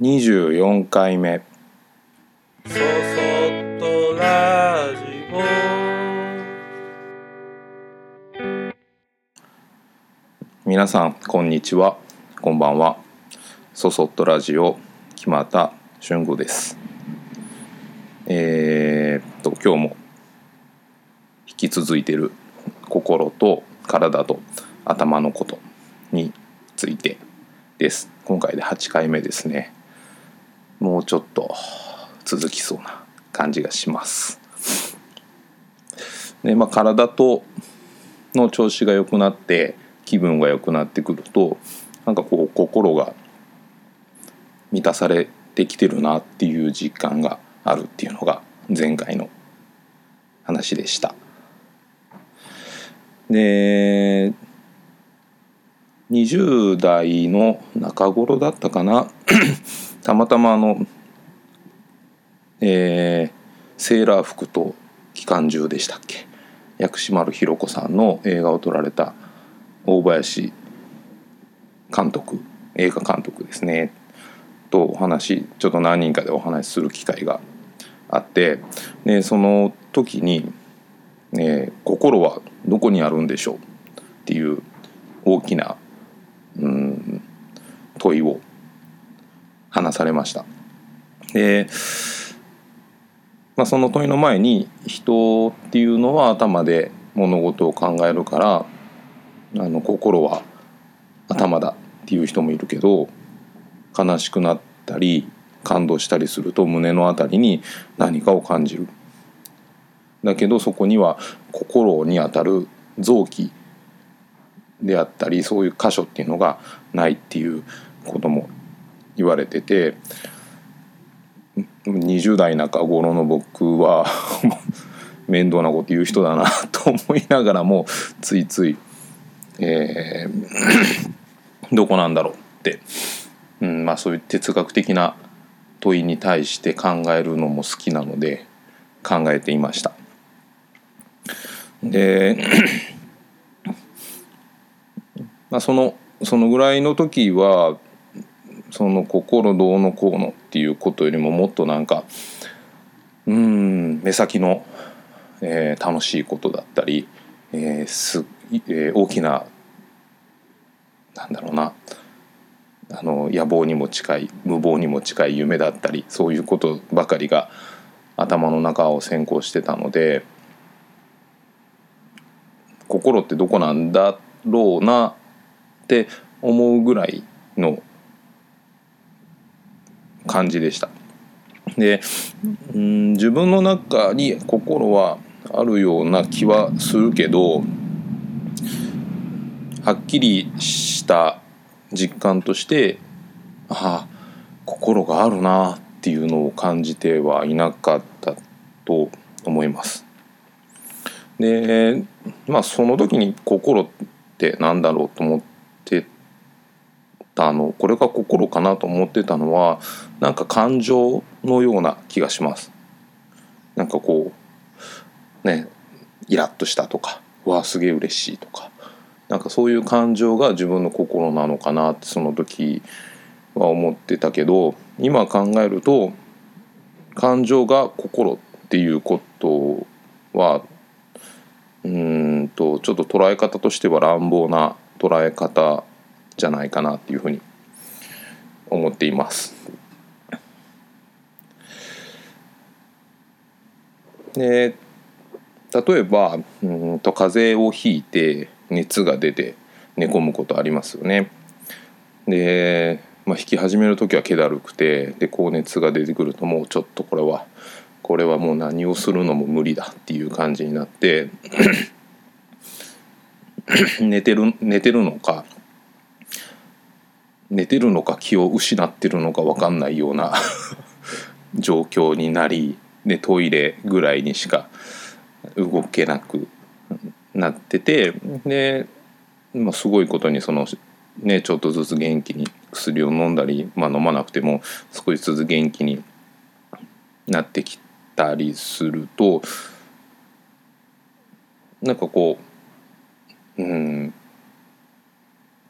24回目。そそっとラジオ。皆さんこんにちは、こんばんは。そそっとラジオ木俣俊吾です。今日も引き続いている心と体と頭のことについてです。今回で8回目ですね。もうちょっと続きそうな感じがします。で、体との調子が良くなって気分が良くなってくると、心が満たされてきてるなっていう実感があるっていうのが前回の話でした。で、20代の中頃だったかなたまたまセーラー服と機関銃でしたっけ、薬師丸ひろ子さんの映画を撮られた大林監督、映画監督ですねとお話、ちょっと何人かでお話しする機会があって、でその時に、心はどこにあるんでしょうっていう大きな問いを話されました。で、その問いの前に、人っていうのは頭で物事を考えるから心は頭だっていう人もいるけど、悲しくなったり感動したりすると胸のあたりに何かを感じる。だけどそこには心にあたる臓器であったり、そういう箇所っていうのがないっていうことも言われてて、20代中頃の僕は面倒なこと言う人だなと思いながらも、ついつい、どこなんだろうって、そういう哲学的な問いに対して考えるのも好きなので考えていました。でそのぐらいの時はその心どうのこうのっていうことよりも、もっと目先の、楽しいことだったり、大きな野望にも近い無謀にも近い夢だったり、そういうことばかりが頭の中を先行してたので、心ってどこなんだろうなって思うぐらいの感じでした。で、自分の中に心はあるような気はするけど、はっきりした実感として、心があるなっていうのを感じてはいなかったと思います。で、その時に心ってなんだろうと思ってこれが心かなと思ってたのは、感情のような気がします。イラッとしたとか、すげえ嬉しいとか、そういう感情が自分の心なのかなってその時は思ってたけど、今考えると感情が心っていうことはちょっと捉え方としては乱暴な捉え方じゃないかなっていうふうに思っています。で、例えば風邪をひいて熱が出て寝込むことありますよね。で、引き始めるときは気だるくて、で高熱が出てくると、もうちょっとこれはもう何をするのも無理だっていう感じになって寝てるのか気を失ってるのか分かんないような状況になり、でトイレぐらいにしか動けなくなってて、で、すごいことにちょっとずつ元気に薬を飲んだり、飲まなくても少しずつ元気になってきたりすると、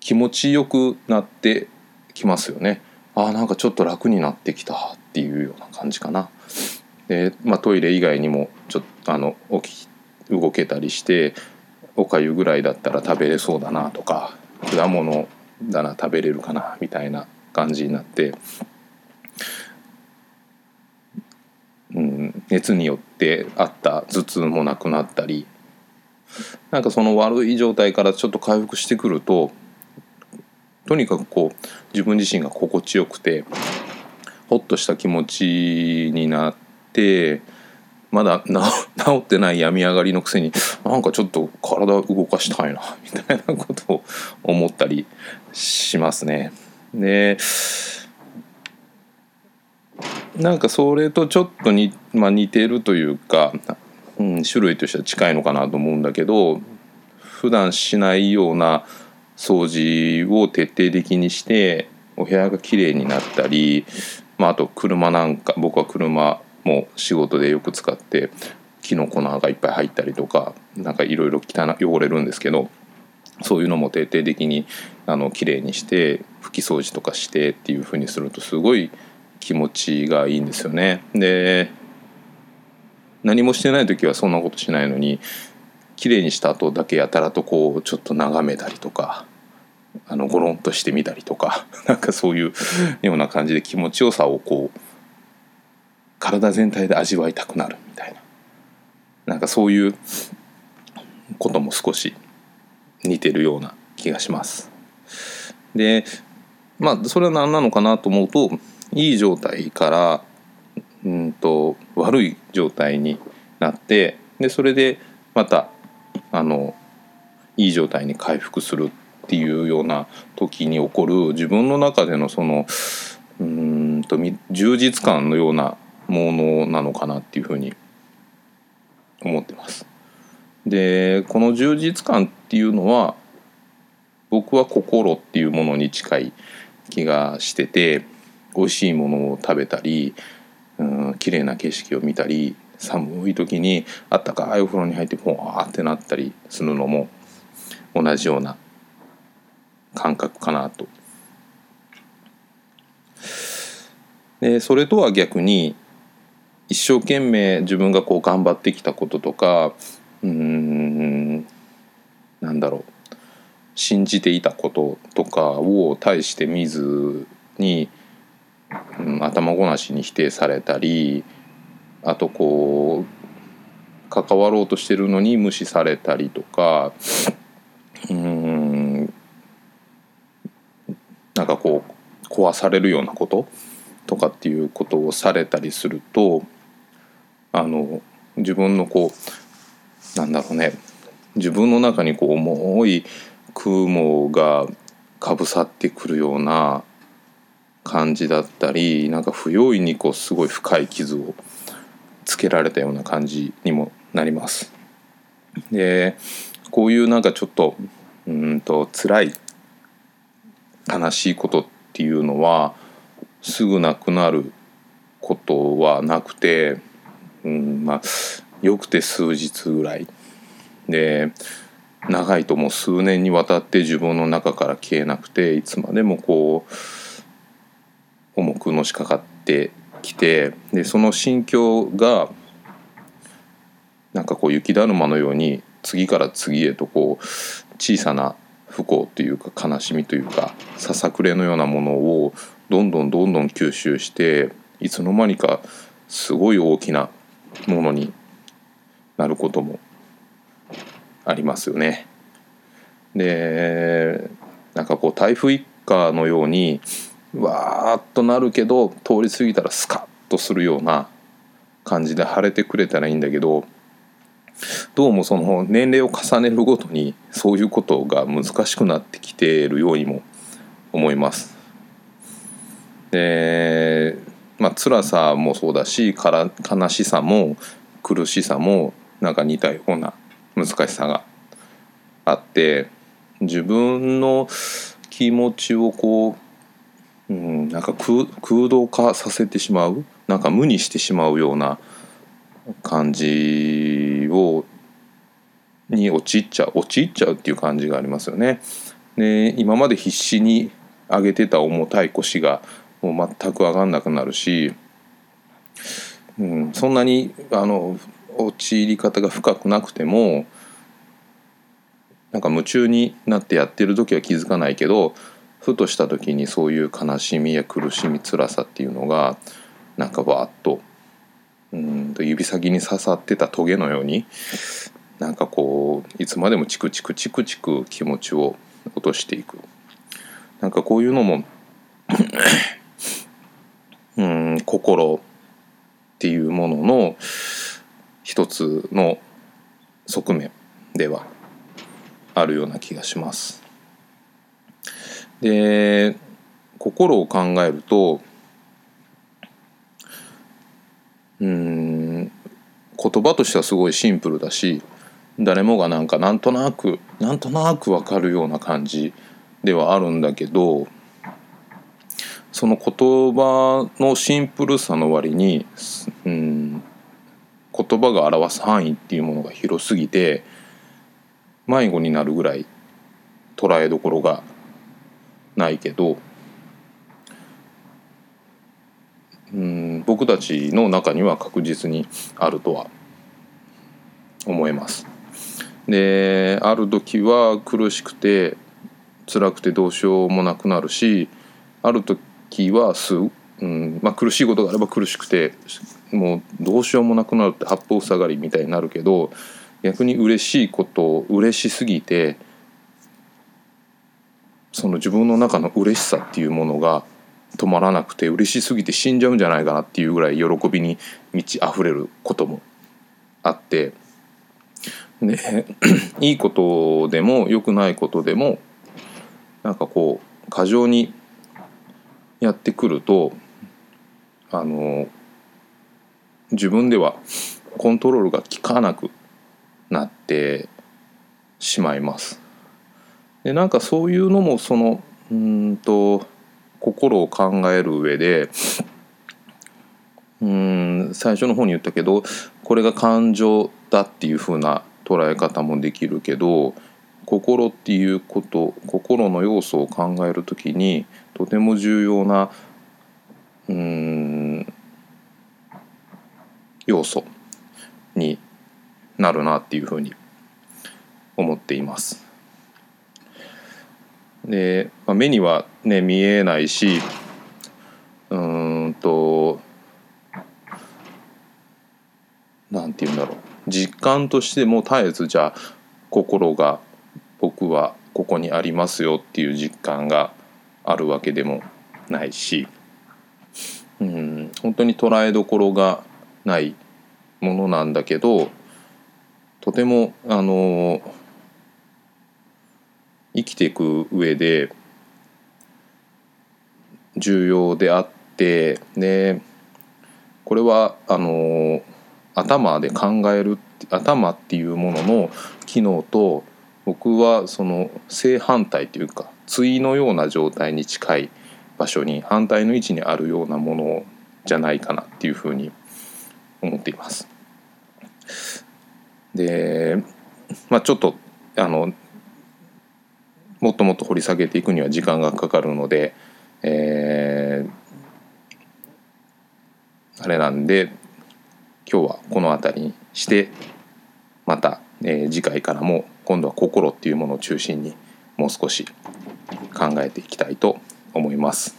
気持ちよくなってきますよね。なんかちょっと楽になってきたっていうような感じかな。で、トイレ以外にもちょっと動けたりして、おかゆぐらいだったら食べれそうだなとか、果物だな食べれるかなみたいな感じになって、熱によってあった頭痛もなくなったり、なんかその悪い状態からちょっと回復してくると、とにかくこう自分自身が心地よくてほっとした気持ちになって、まだ治ってない病み上がりのくせに、なんかちょっと体を動かしたいなみたいなことを思ったりしますね。で、なんかそれとちょっと似てるというか、種類としては近いのかなと思うんだけど、普段しないような掃除を徹底的にしてお部屋がきれいになったり、あと車なんか、僕は車も仕事でよく使って、キノコの葉がいっぱい入ったりとか、なんかいろいろ汚れるんですけど、そういうのも徹底的にきれいにして拭き掃除とかしてっていう風にすると、すごい気持ちがいいんですよね。で、何もしてない時はそんなことしないのに、きれいにした後だけやたらとこうちょっと眺めたりとか、ゴロンとしてみたりとか、なんかそういうような感じで気持ちよさをこう体全体で味わいたくなるみたいな、なんかそういうことも少し似てるような気がします。で、それは何なのかなと思うと、いい状態から悪い状態になって、でそれでまたいい状態に回復するっていうような時に起こる自分の中でのその充実感のようなものなのかなっていうふうに思ってます。で、この充実感っていうのは、僕は心っていうものに近い気がしてて、美味しいものを食べたり、綺麗な景色を見たり、寒い時にあったかいお風呂に入ってポワーってなったりするのも同じような感覚かなと。で、それとは逆に、一生懸命自分がこう頑張ってきたこととか、信じていたこととかを大して見ずに、頭ごなしに否定されたり、あとこう関わろうとしてるのに無視されたりとか、なんかこう壊されるようなこととかっていうことをされたりすると、自分のこう自分の中にこう重い雲がかぶさってくるような感じだったり、なんか不用意にこうすごい深い傷をつけられたような感じにもなります。で、こういうなんかちょっと辛い悲しいことっていうのはすぐなくなることはなくて、よくて数日ぐらいで、長いともう数年にわたって自分の中から消えなくて、いつまでもこう重くのしかかってきて、でその心境がなんかこう雪だるまのように次から次へとこう小さな不幸というか悲しみというかささくれのようなものをどんどん吸収して、いつの間にかすごい大きなものになることもありますよね。で、なんかこう台風一過のようにわーっとなるけど、通り過ぎたらスカッとするような感じで晴れてくれたらいいんだけど、どうもその年齢を重ねるごとにそういうことが難しくなってきているようにも思います。で、辛さもそうだし、悲しさも苦しさもなんか似たような難しさがあって、自分の気持ちをこう、なんか空洞化させてしまう、なんか無にしてしまうような感じに陥っちゃうっていう感じがありますよね。で、今まで必死に上げてた重たい腰がもう全く分かんなくなるし、そんなに陥り方が深くなくてもなんか夢中になってやってる時は気づかないけど、ふとした時にそういう悲しみや苦しみ、辛さっていうのがなんかバーッと指先に刺さってたトゲのようになんかこういつまでもチクチクチクチク気持ちを落としていく、なんかこういうのも心っていうものの一つの側面ではあるような気がします。で、心を考えると言葉としてはすごいシンプルだし、誰もがなんとなく分かるような感じではあるんだけど、その言葉のシンプルさの割に、言葉が表す範囲っていうものが広すぎて迷子になるぐらい捉えどころがないけど、僕たちの中には確実にあるとは思います。で、ある時は苦しくて辛くてどうしようもなくなるし、ある時は苦しいことがあれば苦しくてもうどうしようもなくなるって八方塞がりみたいになるけど、逆に嬉しいことを嬉しすぎてその自分の中の嬉しさっていうものが止まらなくて、嬉しすぎて死んじゃうんじゃないかなっていうぐらい喜びに満ち溢れることもあって、でいいことでも良くないことでもなんかこう過剰にやってくると自分ではコントロールが効かなくなってしまいます。で、なんかそういうのもその心を考える上で最初の方に言ったけど、これが感情だっていう風な捉え方もできるけど、心っていうこと、心の要素を考えるときにとても重要な要素になるなっていう風に思っています。で、目にはね見えないし、なんて言うんだろう、実感としても絶えずじゃあ心が僕はここにありますよっていう実感があるわけでもないし、本当に捉えどころがないものなんだけど、とても生きていく上で重要であって、でこれは頭で考える、頭っていうものの機能と僕はその正反対というか対のような状態に近い場所に、反対の位置にあるようなものじゃないかなっていうふうに思っています。で、ちょっともっともっと掘り下げていくには時間がかかるので、あれなんで今日はこの辺りにして、また、次回からも今度は心っていうものを中心にもう少し考えていきたいと思います。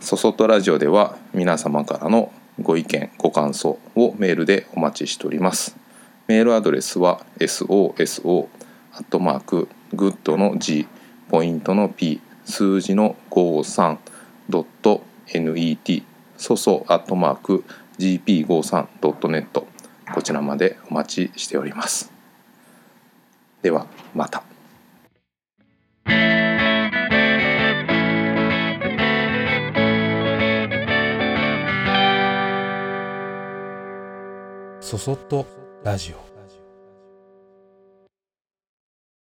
そそっとラジオでは皆様からのご意見ご感想をメールでお待ちしております。メールアドレスは soso@good の G ポイントの P 数字の 53.net soso@gp53.net こちらまでお待ちしております。ではまた。そそっとラジオ。